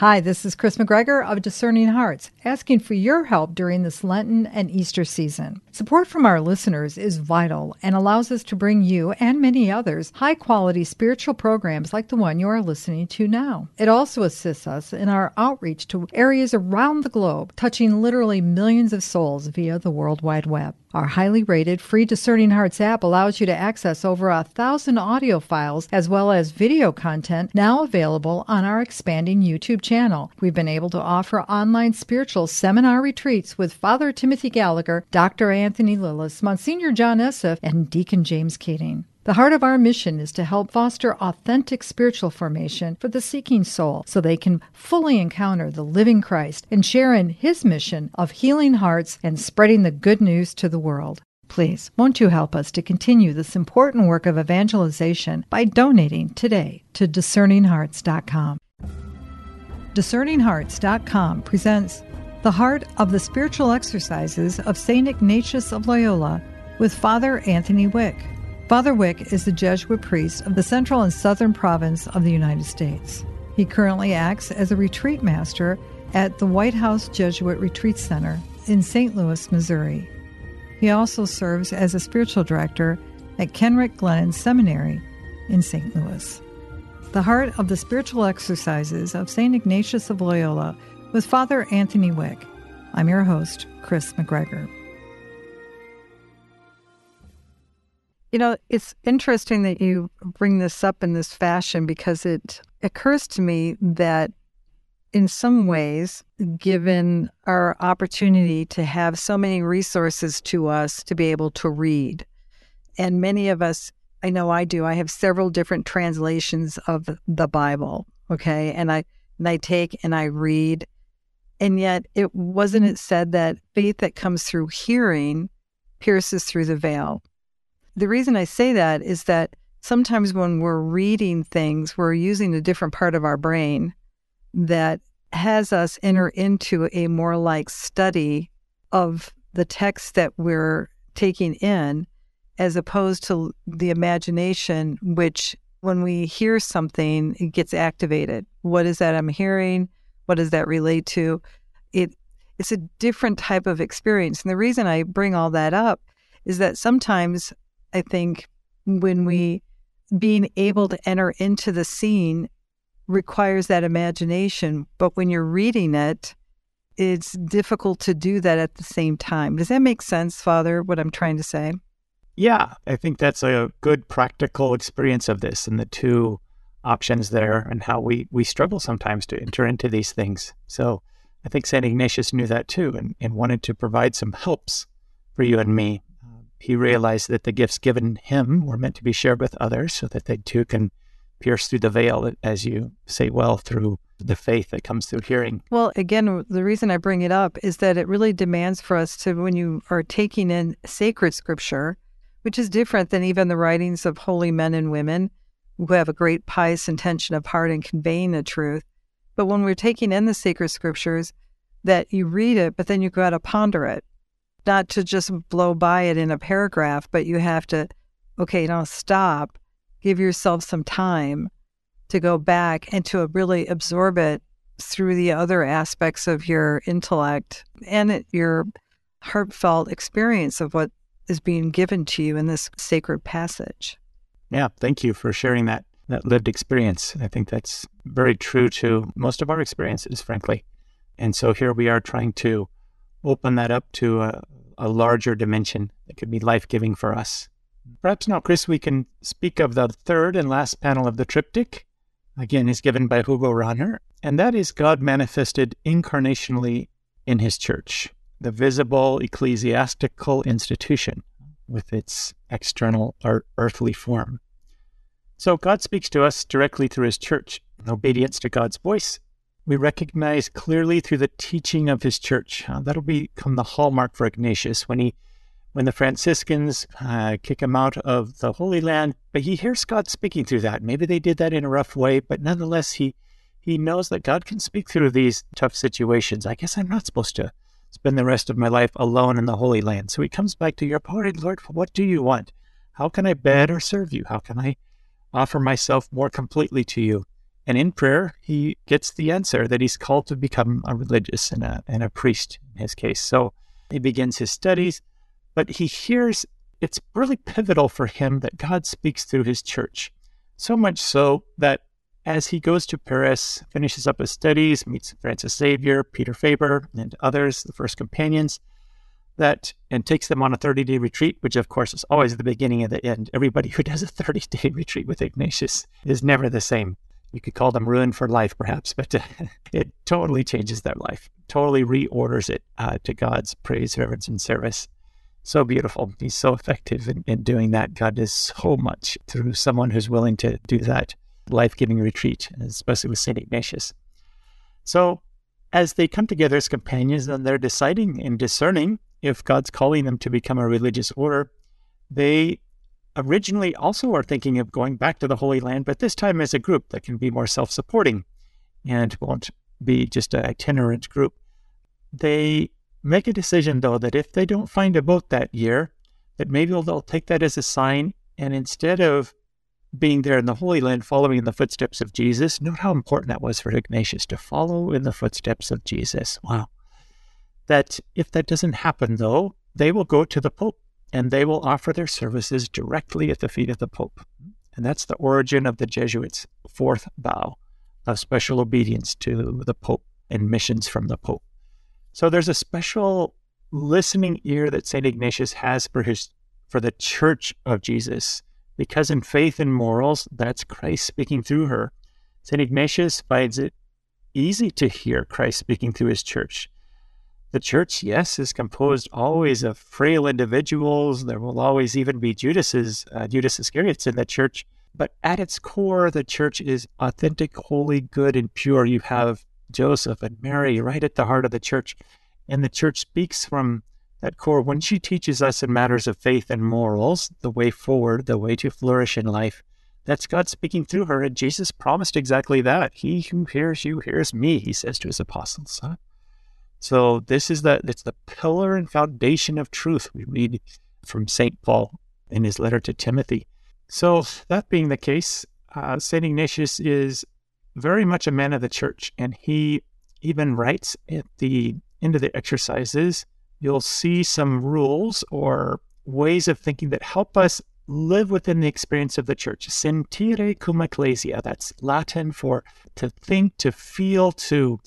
Hi, this is Chris McGregor of Discerning Hearts, asking for your help during this Lenten and Easter season. Support from our listeners is vital and allows us to bring you and many others high-quality spiritual programs like the one you are listening to now. It also assists us in our outreach to areas around the globe, touching literally millions of souls via the World Wide Web. Our highly rated free Discerning Hearts app allows you to access over 1,000 audio files as well as video content now available on our expanding YouTube channel. We've been able to offer online spiritual seminar retreats with Father Timothy Gallagher, Dr. Anthony Lillis, Monsignor John Esseff, and Deacon James Keating. The heart of our mission is to help foster authentic spiritual formation for the seeking soul so they can fully encounter the living Christ and share in His mission of healing hearts and spreading the good news to the world. Please, won't you help us to continue this important work of evangelization by donating today to DiscerningHearts.com. DiscerningHearts.com presents The Heart of the Spiritual Exercises of St. Ignatius of Loyola with Father Anthony Wieck. Father Wieck is the Jesuit priest of the Central and Southern Province of the United States. He currently acts as a retreat master at the White House Jesuit Retreat Center in St. Louis, Missouri. He also serves as a spiritual director at Kenrick Glenn Seminary in St. Louis. The Heart of the Spiritual Exercises of St. Ignatius of Loyola with Father Anthony Wieck. I'm your host, Chris McGregor. You know, it's interesting that you bring this up in this fashion because it occurs to me that in some ways, given our opportunity to have so many resources to us to be able to read, and many of us, I know I do, I have several different translations of the Bible, okay? And I take and I read, and yet it said that faith that comes through hearing pierces through the veil. The reason I say that is that sometimes when we're reading things, we're using a different part of our brain that has us enter into a more like study of the text that we're taking in, as opposed to the imagination, which when we hear something, it gets activated. What is that I'm hearing? What does that relate to? It's a different type of experience. And the reason I bring all that up is that sometimes I think when being able to enter into the scene requires that imagination, but when you're reading it, it's difficult to do that at the same time. Does that make sense, Father, what I'm trying to say? Yeah, I think that's a good practical experience of this and the two options there and how we struggle sometimes to enter into these things. So I think St. Ignatius knew that too and wanted to provide some helps for you and me. He realized that the gifts given him were meant to be shared with others so that they too can pierce through the veil, as you say, well, through the faith that comes through hearing. Well, again, the reason I bring it up is that it really demands for us to, when you are taking in sacred scripture, which is different than even the writings of holy men and women who have a great pious intention of heart in conveying the truth. But when we're taking in the sacred scriptures, that you read it, but then you go out to ponder it. Not to just blow by it in a paragraph, but you have to, stop, give yourself some time to go back and to really absorb it through the other aspects of your intellect and your heartfelt experience of what is being given to you in this sacred passage. Yeah, thank you for sharing that lived experience. I think that's very true to most of our experiences, frankly. And so here we are trying to open that up to a larger dimension that could be life-giving for us. Perhaps now, Chris, we can speak of the third and last panel of the triptych. Again, is given by Hugo Rahner, and that is God manifested incarnationally in His Church, the visible ecclesiastical institution with its external or earthly form. So God speaks to us directly through His Church. In obedience to God's voice, we recognize clearly through the teaching of His Church. That'll become the hallmark for Ignatius when the Franciscans kick him out of the Holy Land. But he hears God speaking through that. Maybe they did that in a rough way, but nonetheless, he knows that God can speak through these tough situations. I guess I'm not supposed to spend the rest of my life alone in the Holy Land. So he comes back to your party, Lord, what do you want? How can I better serve you? How can I offer myself more completely to you? And in prayer, he gets the answer that he's called to become a religious and a priest in his case. So he begins his studies, but he hears it's really pivotal for him that God speaks through his church. So much so that as he goes to Paris, finishes up his studies, meets Francis Xavier, Peter Faber, and others, the first companions, and takes them on a 30-day retreat, which of course is always the beginning of the end. Everybody who does a 30-day retreat with Ignatius is never the same. You could call them ruined for life, perhaps, but it totally changes their life, totally reorders it to God's praise, reverence, and service. So beautiful. He's so effective in doing that. God does so much through someone who's willing to do that life-giving retreat, especially with St. Ignatius. So as they come together as companions and they're deciding and discerning if God's calling them to become a religious order, they originally also are thinking of going back to the Holy Land, but this time as a group that can be more self-supporting and won't be just an itinerant group. They make a decision, though, that if they don't find a boat that year, that maybe they'll take that as a sign, and instead of being there in the Holy Land, following in the footsteps of Jesus. Note how important that was for Ignatius, to follow in the footsteps of Jesus. Wow. That if that doesn't happen, though, they will go to the Pope and they will offer their services directly at the feet of the Pope. And that's the origin of the Jesuits' fourth vow of special obedience to the Pope and missions from the Pope. So there's a special listening ear that St. Ignatius has for the Church of Jesus, because in faith and morals, that's Christ speaking through her. St. Ignatius finds it easy to hear Christ speaking through his church. The church, yes, is composed always of frail individuals. There will always even be Judas Iscariot's in the church. But at its core, the church is authentic, holy, good, and pure. You have Joseph and Mary right at the heart of the church. And the church speaks from at core, when she teaches us in matters of faith and morals, the way forward, the way to flourish in life, that's God speaking through her. And Jesus promised exactly that. He who hears you hears me, he says to his apostles. Huh? So this is it's the pillar and foundation of truth we read from St. Paul in his letter to Timothy. So that being the case, St. Ignatius is very much a man of the church. And he even writes at the end of the exercises, you'll see some rules or ways of thinking that help us live within the experience of the church. Sentire cum ecclesia, that's Latin for to think, to feel, to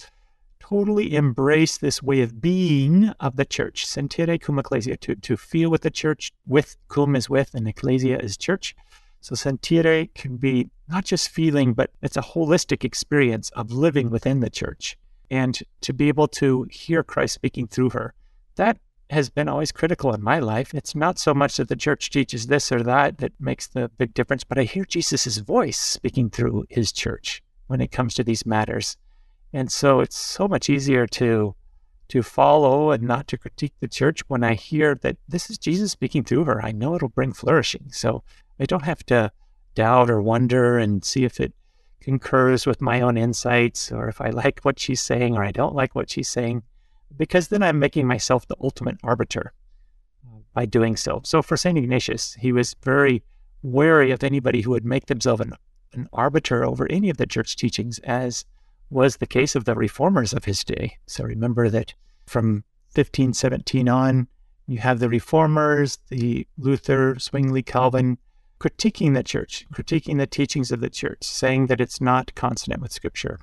totally embrace this way of being of the church. Sentire cum ecclesia, to feel with the church, with cum is with and ecclesia is church. So sentire can be not just feeling, but it's a holistic experience of living within the church and to be able to hear Christ speaking through her. That has been always critical in my life. It's not so much that the church teaches this or that makes the big difference, but I hear Jesus' voice speaking through his church when it comes to these matters. And so it's so much easier to follow and not to critique the church when I hear that this is Jesus speaking through her. I know it'll bring flourishing. So I don't have to doubt or wonder and see if it concurs with my own insights or if I like what she's saying or I don't like what she's saying. Because then I'm making myself the ultimate arbiter by doing so. So for St. Ignatius, he was very wary of anybody who would make themselves an arbiter over any of the church teachings, as was the case of the reformers of his day. So remember that from 1517 on, you have the reformers, the Luther, Zwingli, Calvin, critiquing the church, critiquing the teachings of the church, saying that it's not consonant with Scripture.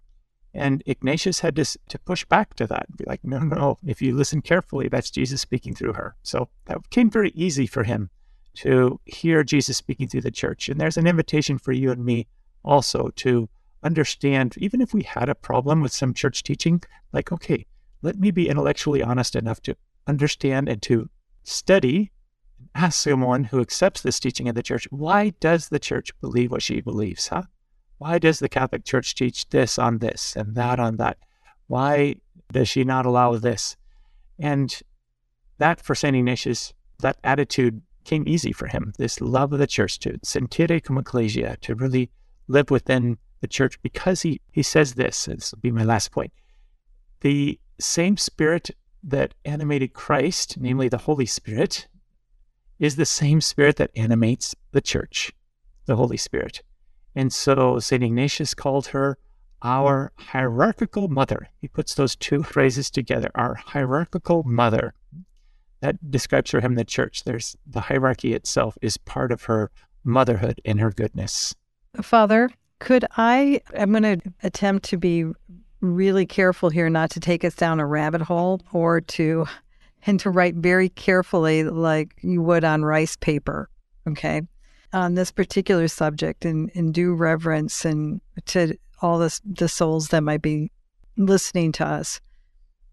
And Ignatius had to push back to that and be like, no, if you listen carefully, that's Jesus speaking through her. So that became very easy for him to hear Jesus speaking through the church. And there's an invitation for you and me also to understand, even if we had a problem with some church teaching, like, okay, let me be intellectually honest enough to understand and to study and ask someone who accepts this teaching of the church, why does the church believe what she believes, huh? Why does the Catholic Church teach this on this and that on that? Why does she not allow this? And that, for St. Ignatius, that attitude came easy for him, this love of the church, to sentire cum ecclesia, to really live within the church, because he says this, and this will be my last point, the same spirit that animated Christ, namely the Holy Spirit, is the same spirit that animates the church, the Holy Spirit. And so St. Ignatius called her our hierarchical mother. He puts those two phrases together, our hierarchical mother. That describes for him the church. There's the hierarchy itself is part of her motherhood and her goodness. Father, I'm going to attempt to be really careful here not to take us down a rabbit hole or to write very carefully like you would on rice paper, okay, on this particular subject and due reverence and to all the souls that might be listening to us,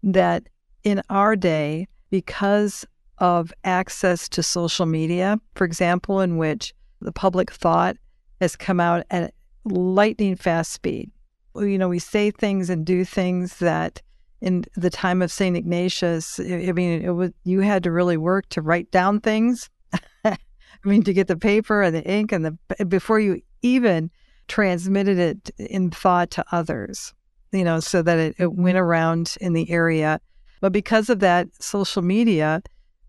that in our day, because of access to social media, for example, in which the public thought has come out at lightning fast speed. You know, we say things and do things that in the time of St. Ignatius, I mean, it was, you had to really work to write down things. I mean, to get the paper and the ink and the before you even transmitted it in thought to others, you know, so that it went around in the area. But because of that social media,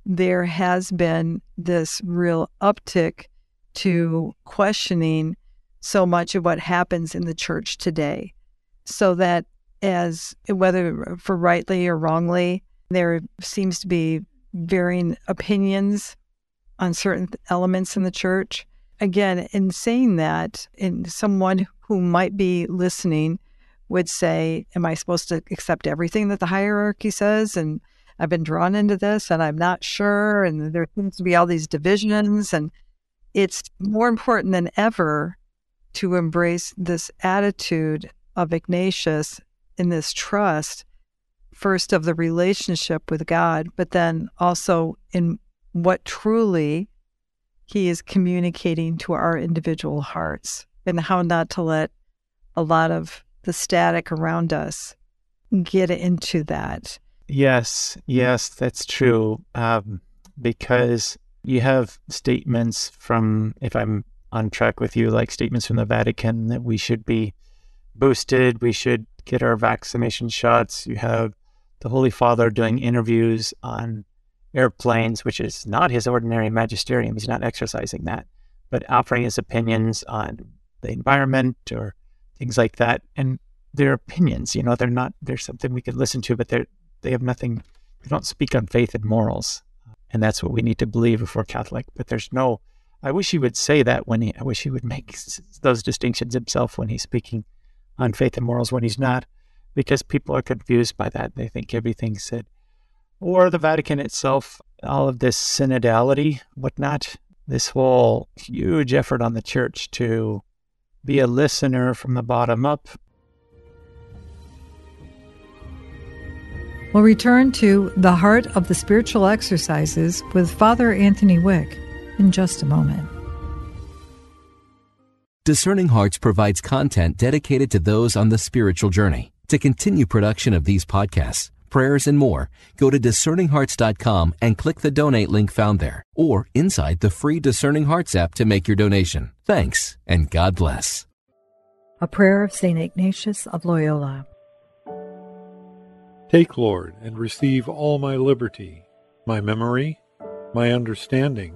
there has been this real uptick to questioning so much of what happens in the church today. So that as, whether for rightly or wrongly, there seems to be varying opinions on certain elements in the church. Again, in saying that, in someone who might be listening would say, am I supposed to accept everything that the hierarchy says? And I've been drawn into this and I'm not sure. And there seems to be all these divisions. And it's more important than ever to embrace this attitude of Ignatius in this trust, first of the relationship with God, but then also in what truly he is communicating to our individual hearts and how not to let a lot of the static around us get into that. Yes, that's true. Because you have statements from, if I'm on track with you, like statements from the Vatican that we should be boosted, we should get our vaccination shots. You have the Holy Father doing interviews on airplanes, which is not his ordinary magisterium. He's not exercising that, but offering his opinions on the environment or things like that. And their opinions, you know, they're something we could listen to, but they have nothing, they don't speak on faith and morals. And that's what we need to believe if we're Catholic, but there's no, I wish he would say that I wish he would make those distinctions himself when he's speaking on faith and morals when he's not, because people are confused by that. They think everything's said. Or the Vatican itself, all of this synodality, whatnot, this whole huge effort on the church to be a listener from the bottom up. We'll return to the heart of the spiritual exercises with Father Anthony Wieck in just a moment. Discerning Hearts provides content dedicated to those on the spiritual journey. To continue production of these podcasts, prayers, and more, go to DiscerningHearts.com and click the donate link found there, or inside the free Discerning Hearts app to make your donation. Thanks, and God bless. A prayer of St. Ignatius of Loyola. Take, Lord, and receive all my liberty, my memory, my understanding,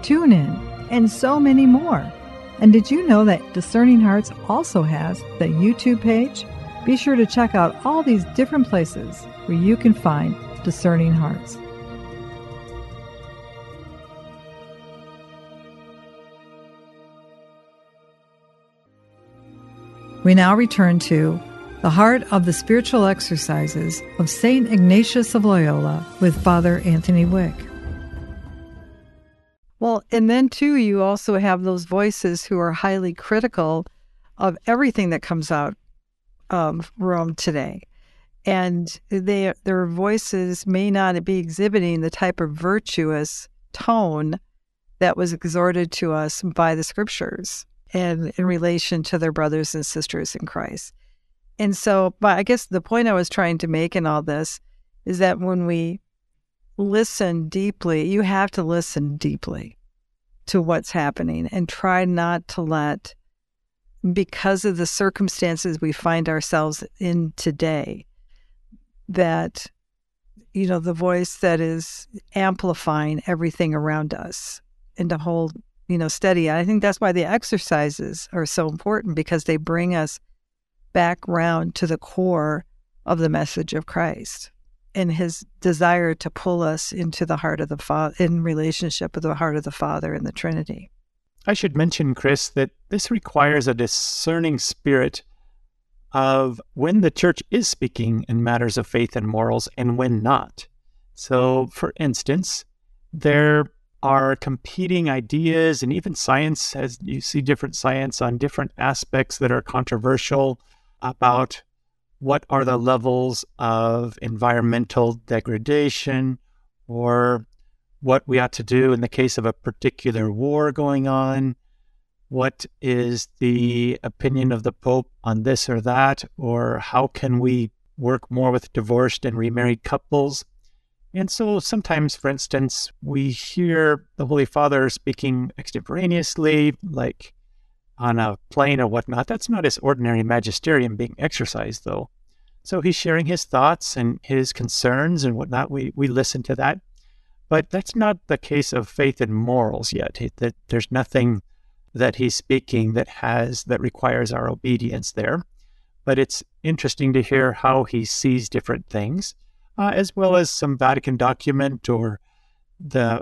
TuneIn, and so many more. And did you know that Discerning Hearts also has the YouTube page? Be sure to check out all these different places where you can find Discerning Hearts. We now return to The Heart of the Spiritual Exercises of St. Ignatius of Loyola with Father Anthony Wieck. Well, and then too, you also have those voices who are highly critical of everything that comes out of Rome today. And their voices may not be exhibiting the type of virtuous tone that was exhorted to us by the scriptures and in relation to their brothers and sisters in Christ. And so, but I guess the point I was trying to make in all this is that when we listen deeply, you have to listen deeply to what's happening and try not to let, because of the circumstances we find ourselves in today, that, you know, the voice that is amplifying everything around us and to hold, you know, steady. I think that's why the exercises are so important, because they bring us back round to the core of the message of Christ and his desire to pull us into the heart of the Father, in relationship with the heart of the Father and the Trinity. I should mention, Chris, that this requires a discerning spirit of when the church is speaking in matters of faith and morals and when not. So, for instance, there are competing ideas, and even science, as you see different science on different aspects that are controversial about what are the levels of environmental degradation, or what we ought to do in the case of a particular war going on, what is the opinion of the Pope on this or that, or how can we work more with divorced and remarried couples. And so sometimes, for instance, we hear the Holy Father speaking extemporaneously, like on a plane or whatnot. That's not his ordinary magisterium being exercised, though. So he's sharing his thoughts and his concerns and whatnot. We listen to that. But that's not the case of faith and morals yet. There's nothing that he's speaking that requires our obedience there. But it's interesting to hear how he sees different things, as well as some Vatican document or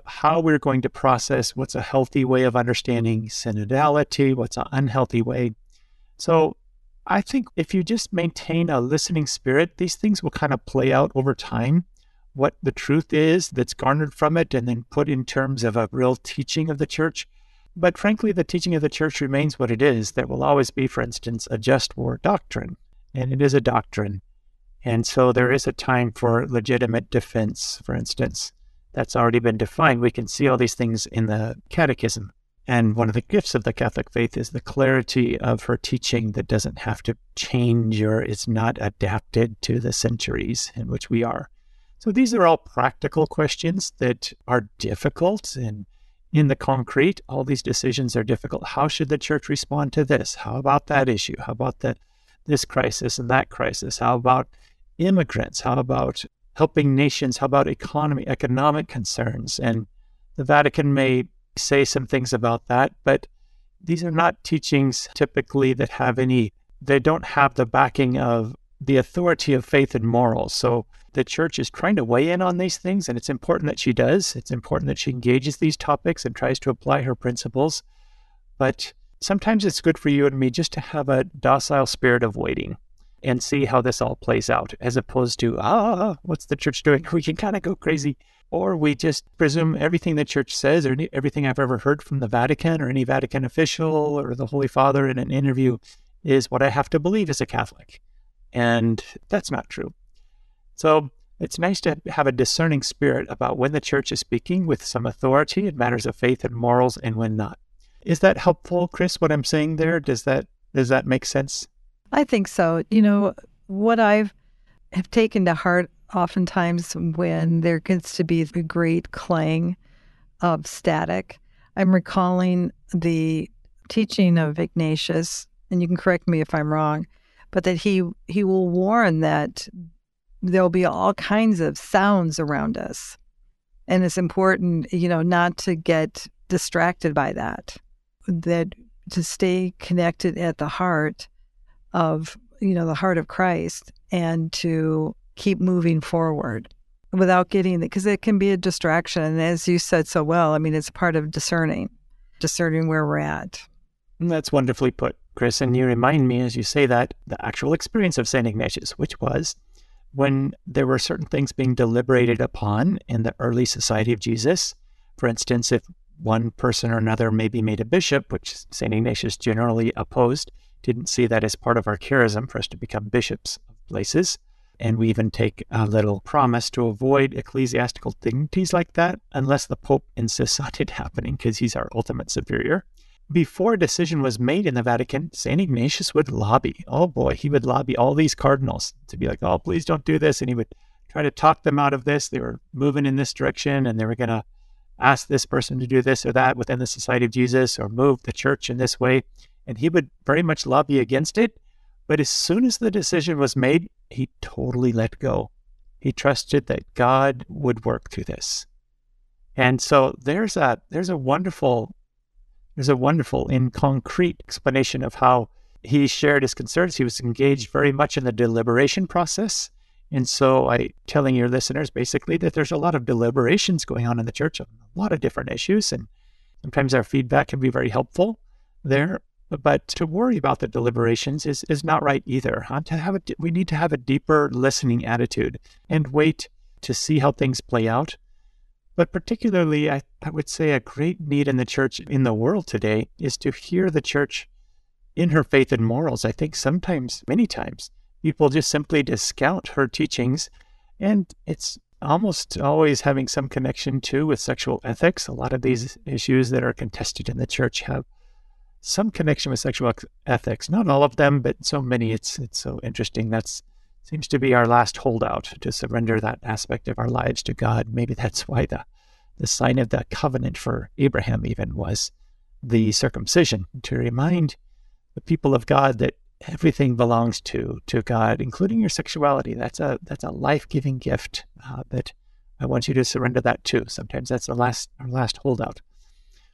how we're going to process what's a healthy way of understanding synodality, what's an unhealthy way. So I think if you just maintain a listening spirit, these things will kind of play out over time, what the truth is that's garnered from it and then put in terms of a real teaching of the church. But frankly, the teaching of the church remains what it is. There will always be, for instance, a just war doctrine, and it is a doctrine. And so there is a time for legitimate defense, for instance. That's already been defined. We can see all these things in the Catechism. And one of the gifts of the Catholic faith is the clarity of her teaching that doesn't have to change or is not adapted to the centuries in which we are. So these are all practical questions that are difficult. And in the concrete, all these decisions are difficult. How should the church respond to this? How about that issue? How about this crisis and that crisis? How about immigrants? How about helping nations? How about economic concerns? And the Vatican may say some things about that, but these are not teachings typically that have they don't have the backing of the authority of faith and morals. So the church is trying to weigh in on these things, and it's important that she does. It's important that she engages these topics and tries to apply her principles. But sometimes it's good for you and me just to have a docile spirit of waiting and see how this all plays out, as opposed to, what's the church doing? We can kind of go crazy. Or we just presume everything the church says, or everything I've ever heard from the Vatican or any Vatican official or the Holy Father in an interview is what I have to believe as a Catholic. And that's not true. So it's nice to have a discerning spirit about when the church is speaking with some authority in matters of faith and morals and when not. Is that helpful, Chris, what I'm saying there? Does that make sense? I think so. You know, what I have taken to heart oftentimes when there gets to be the great clang of static, I'm recalling the teaching of Ignatius, and you can correct me if I'm wrong, but that he will warn that there'll be all kinds of sounds around us. And it's important, you know, not to get distracted by that to stay connected at the heart of, you know, the heart of Christ, and to keep moving forward without getting it, because it can be a distraction. And as you said so well, I mean, it's part of discerning where we're at. And that's wonderfully put. Chris, and you remind me as you say that the actual experience of St. Ignatius, which was when there were certain things being deliberated upon in the early Society of Jesus. For instance, if one person or another maybe made a bishop, which St. Ignatius generally opposed, didn't see that as part of our charism for us to become bishops of places. And we even take a little promise to avoid ecclesiastical dignities like that unless the Pope insists on it happening because he's our ultimate superior. Before a decision was made in the Vatican, St. Ignatius would lobby. Oh boy, he would lobby all these cardinals to be like, oh, please don't do this. And he would try to talk them out of this. They were moving in this direction and they were going to ask this person to do this or that within the Society of Jesus or move the church in this way. And he would very much lobby against it. But as soon as the decision was made, he totally let go. He trusted that God would work through this. And so there's a wonderful in concrete explanation of how he shared his concerns. He was engaged very much in the deliberation process. And so I'm telling your listeners basically that there's a lot of deliberations going on in the church on a lot of different issues. And sometimes our feedback can be very helpful there. But to worry about the deliberations is not right either. Huh? We need to have a deeper listening attitude and wait to see how things play out. But particularly, I would say a great need in the church in the world today is to hear the church in her faith and morals. I think sometimes, many times, people just simply discount her teachings. And it's almost always having some connection too with sexual ethics. A lot of these issues that are contested in the church have some connection with sexual ethics. Not all of them, but so many. It's so interesting. That seems to be our last holdout, to surrender that aspect of our lives to God. Maybe that's why the sign of the covenant for Abraham even was the circumcision, to remind the people of God that everything belongs to God, including your sexuality. That's a life-giving gift that I want you to surrender that to. Sometimes that's our last holdout.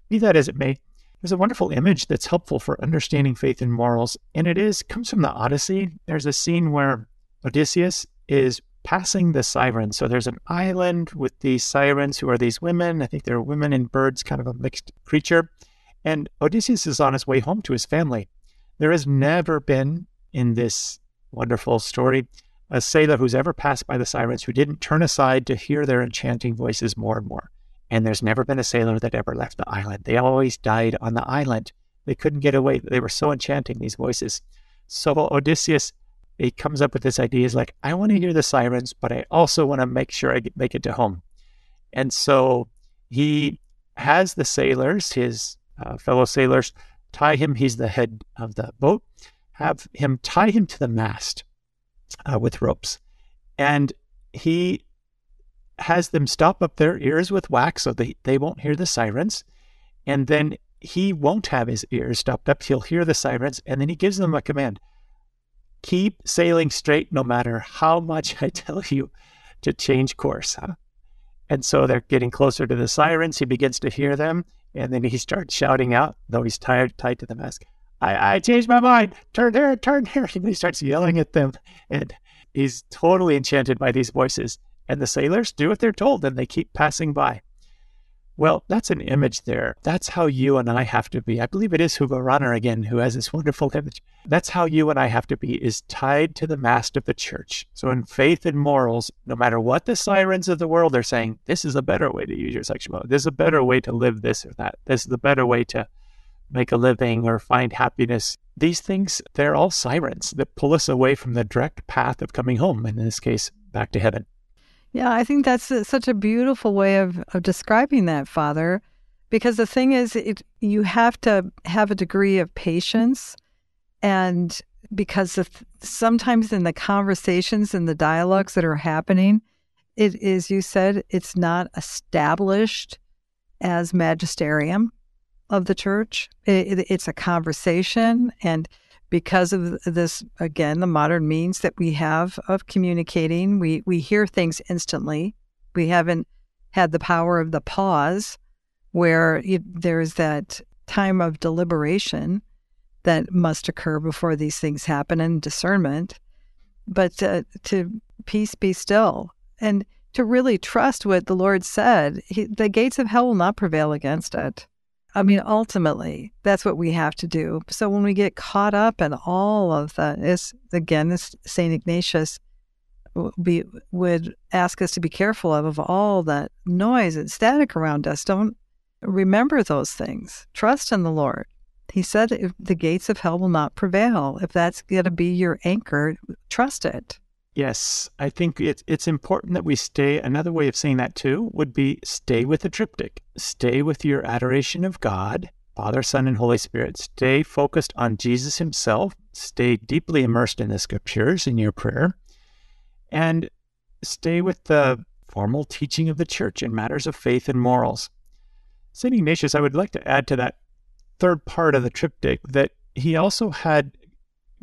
Be that as it may, there's a wonderful image that's helpful for understanding faith and morals, and it comes from the Odyssey. There's a scene where Odysseus is passing the sirens. So there's an island with these sirens who are these women. I think they're women and birds, kind of a mixed creature. And Odysseus is on his way home to his family. There has never been in this wonderful story a sailor who's ever passed by the sirens who didn't turn aside to hear their enchanting voices more and more. And there's never been a sailor that ever left the island. They always died on the island. They couldn't get away. They were so enchanting, these voices. So Odysseus, he comes up with this idea. He's like, I want to hear the sirens, but I also want to make sure I make it to home. And so he has the sailors, his fellow sailors, tie him. He's the head of the boat. Have him tie him to the mast with ropes. And he has them stop up their ears with wax so they won't hear the sirens. And then he won't have his ears stopped up. He'll hear the sirens. And then he gives them a command. Keep sailing straight no matter how much I tell you to change course. Huh? And so they're getting closer to the sirens. He begins to hear them. And then he starts shouting out, though he's tied to the mast, I changed my mind. Turn here, turn here. And he starts yelling at them. And he's totally enchanted by these voices. And the sailors do what they're told, and they keep passing by. Well, that's an image there. That's how you and I have to be. I believe it is Hugo Rahner again, who has this wonderful image. That's how you and I have to be, is tied to the mast of the church. So in faith and morals, no matter what the sirens of the world are saying, this is a better way to use your sexuality. This is a better way to live this or that. This is a better way to make a living or find happiness. These things, they're all sirens that pull us away from the direct path of coming home, and in this case, back to heaven. Yeah, I think that's such a beautiful way of describing that, Father, because the thing is, you have to have a degree of patience, and because sometimes in the conversations and the dialogues that are happening, it is, you said, it's not established as magisterium of the church. It's a conversation, and because of this, again, the modern means that we have of communicating, we hear things instantly. We haven't had the power of the pause where there's that time of deliberation that must occur before these things happen and discernment. But to peace be still and to really trust what the Lord said, the gates of hell will not prevail against it. I mean, ultimately, that's what we have to do. So when we get caught up in all of that, again, St. Ignatius would ask us to be careful of all that noise and static around us. Don't remember those things. Trust in the Lord. He said, if the gates of hell will not prevail. If that's going to be your anchor, trust it. Yes, I think it's important that we stay. Another way of saying that too would be stay with the triptych. Stay with your adoration of God, Father, Son, and Holy Spirit. Stay focused on Jesus himself. Stay deeply immersed in the scriptures, in your prayer. And stay with the formal teaching of the church in matters of faith and morals. St. Ignatius, I would like to add to that third part of the triptych, that he also had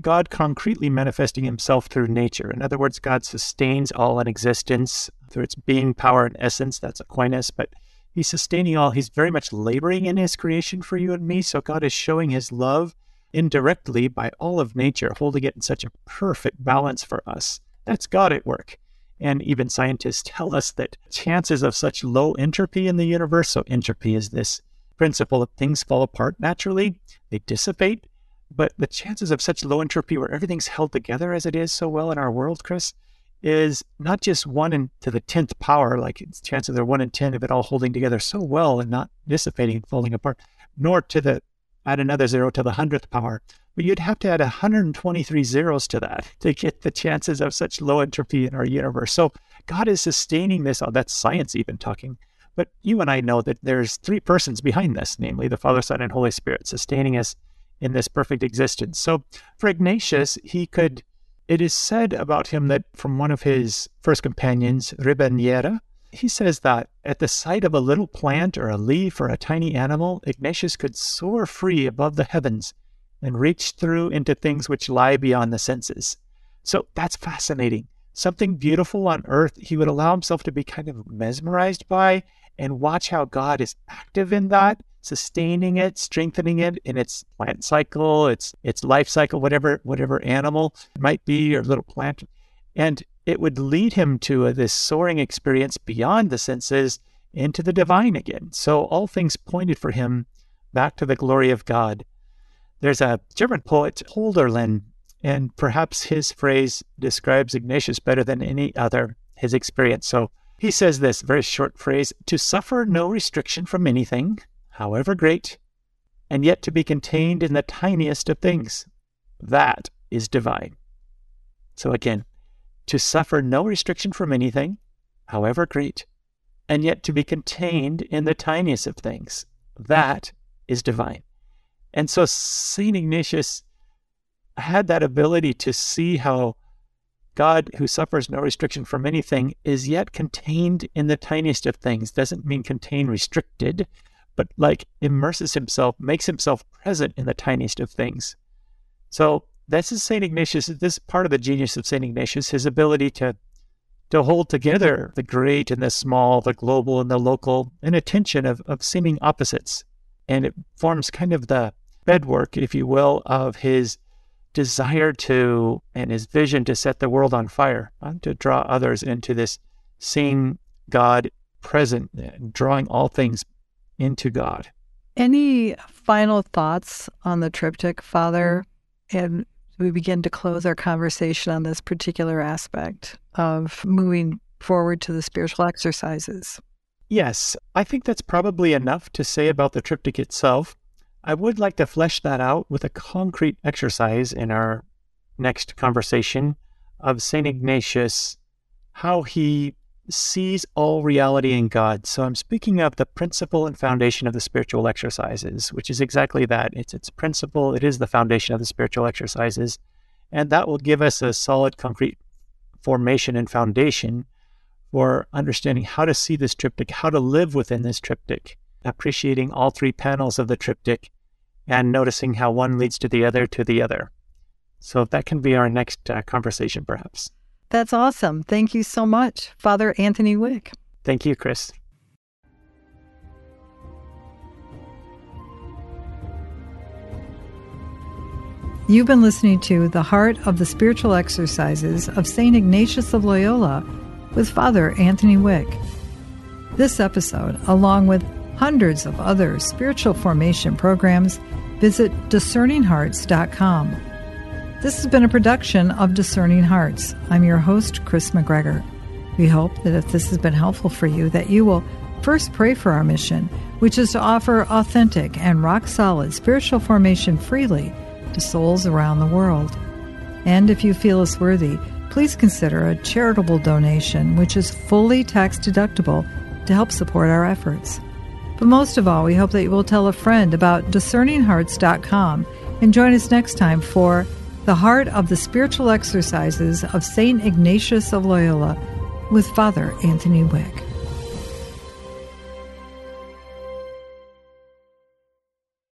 God concretely manifesting himself through nature. In other words, God sustains all in existence through its being, power, and essence. That's Aquinas, but he's sustaining all. He's very much laboring in his creation for you and me. So God is showing his love indirectly by all of nature, holding it in such a perfect balance for us. That's God at work. And even scientists tell us that chances of such low entropy in the universe, so entropy is this principle of things fall apart naturally, they dissipate, but the chances of such low entropy where everything's held together as it is so well in our world, Chris, is not just 1 to the 10th power, like its chances are 1 in 10 of it all holding together so well and not dissipating and falling apart, nor to the, add another 0 to the 100th power, but you'd have to add 123 zeros to that to get the chances of such low entropy in our universe. So God is sustaining this, oh, that's science even talking. But you and I know that there's 3 persons behind this, namely the Father, Son, and Holy Spirit, sustaining us in this perfect existence. So for Ignatius, it is said about him that from one of his first companions, Ribadeneira, he says that at the sight of a little plant or a leaf or a tiny animal, Ignatius could soar free above the heavens and reach through into things which lie beyond the senses. So that's fascinating. Something beautiful on earth, he would allow himself to be kind of mesmerized by, and watch how God is active in that, sustaining it, strengthening it in its plant cycle, its life cycle, whatever animal it might be or little plant. And it would lead him to this soaring experience beyond the senses into the divine again. So all things pointed for him back to the glory of God. There's a German poet, Hölderlin, and perhaps his phrase describes Ignatius better than any other, his experience. So he says this very short phrase, to suffer no restriction from anything, however great, and yet to be contained in the tiniest of things. That is divine. So again, to suffer no restriction from anything, however great, and yet to be contained in the tiniest of things. That is divine. And so St. Ignatius had that ability to see how God, who suffers no restriction from anything, is yet contained in the tiniest of things. Doesn't mean contained, restricted, but like immerses himself, makes himself present in the tiniest of things. So this is St. Ignatius, this part of the genius of St. Ignatius, his ability to hold together the great and the small, the global and the local, and a tension of seeming opposites. And it forms kind of the bedwork, if you will, of his desire to, and his vision to set the world on fire, to draw others into this seeing God present, drawing all things into God. Any final thoughts on the triptych, Father? And we begin to close our conversation on this particular aspect of moving forward to the spiritual exercises. Yes, I think that's probably enough to say about the triptych itself. I would like to flesh that out with a concrete exercise in our next conversation of St. Ignatius, how he sees all reality in God. So I'm speaking of the principle and foundation of the spiritual exercises, which is exactly that. It's its principle. It is the foundation of the spiritual exercises. And that will give us a solid, concrete formation and foundation for understanding how to see this triptych, how to live within this triptych, appreciating all 3 panels of the triptych and noticing how one leads to the other So that can be our next conversation, perhaps. That's awesome. Thank you so much, Father Anthony Wieck. Thank you, Chris. You've been listening to The Heart of the Spiritual Exercises of St. Ignatius of Loyola with Father Anthony Wieck. This episode, along with hundreds of other spiritual formation programs, visit DiscerningHearts.com. This has been a production of Discerning Hearts. I'm your host, Chris McGregor. We hope that if this has been helpful for you, that you will first pray for our mission, which is to offer authentic and rock-solid spiritual formation freely to souls around the world. And if you feel it's worthy, please consider a charitable donation, which is fully tax-deductible, to help support our efforts. But most of all, we hope that you will tell a friend about DiscerningHearts.com and join us next time for The Heart of the Spiritual Exercises of St. Ignatius of Loyola with Father Anthony Wieck.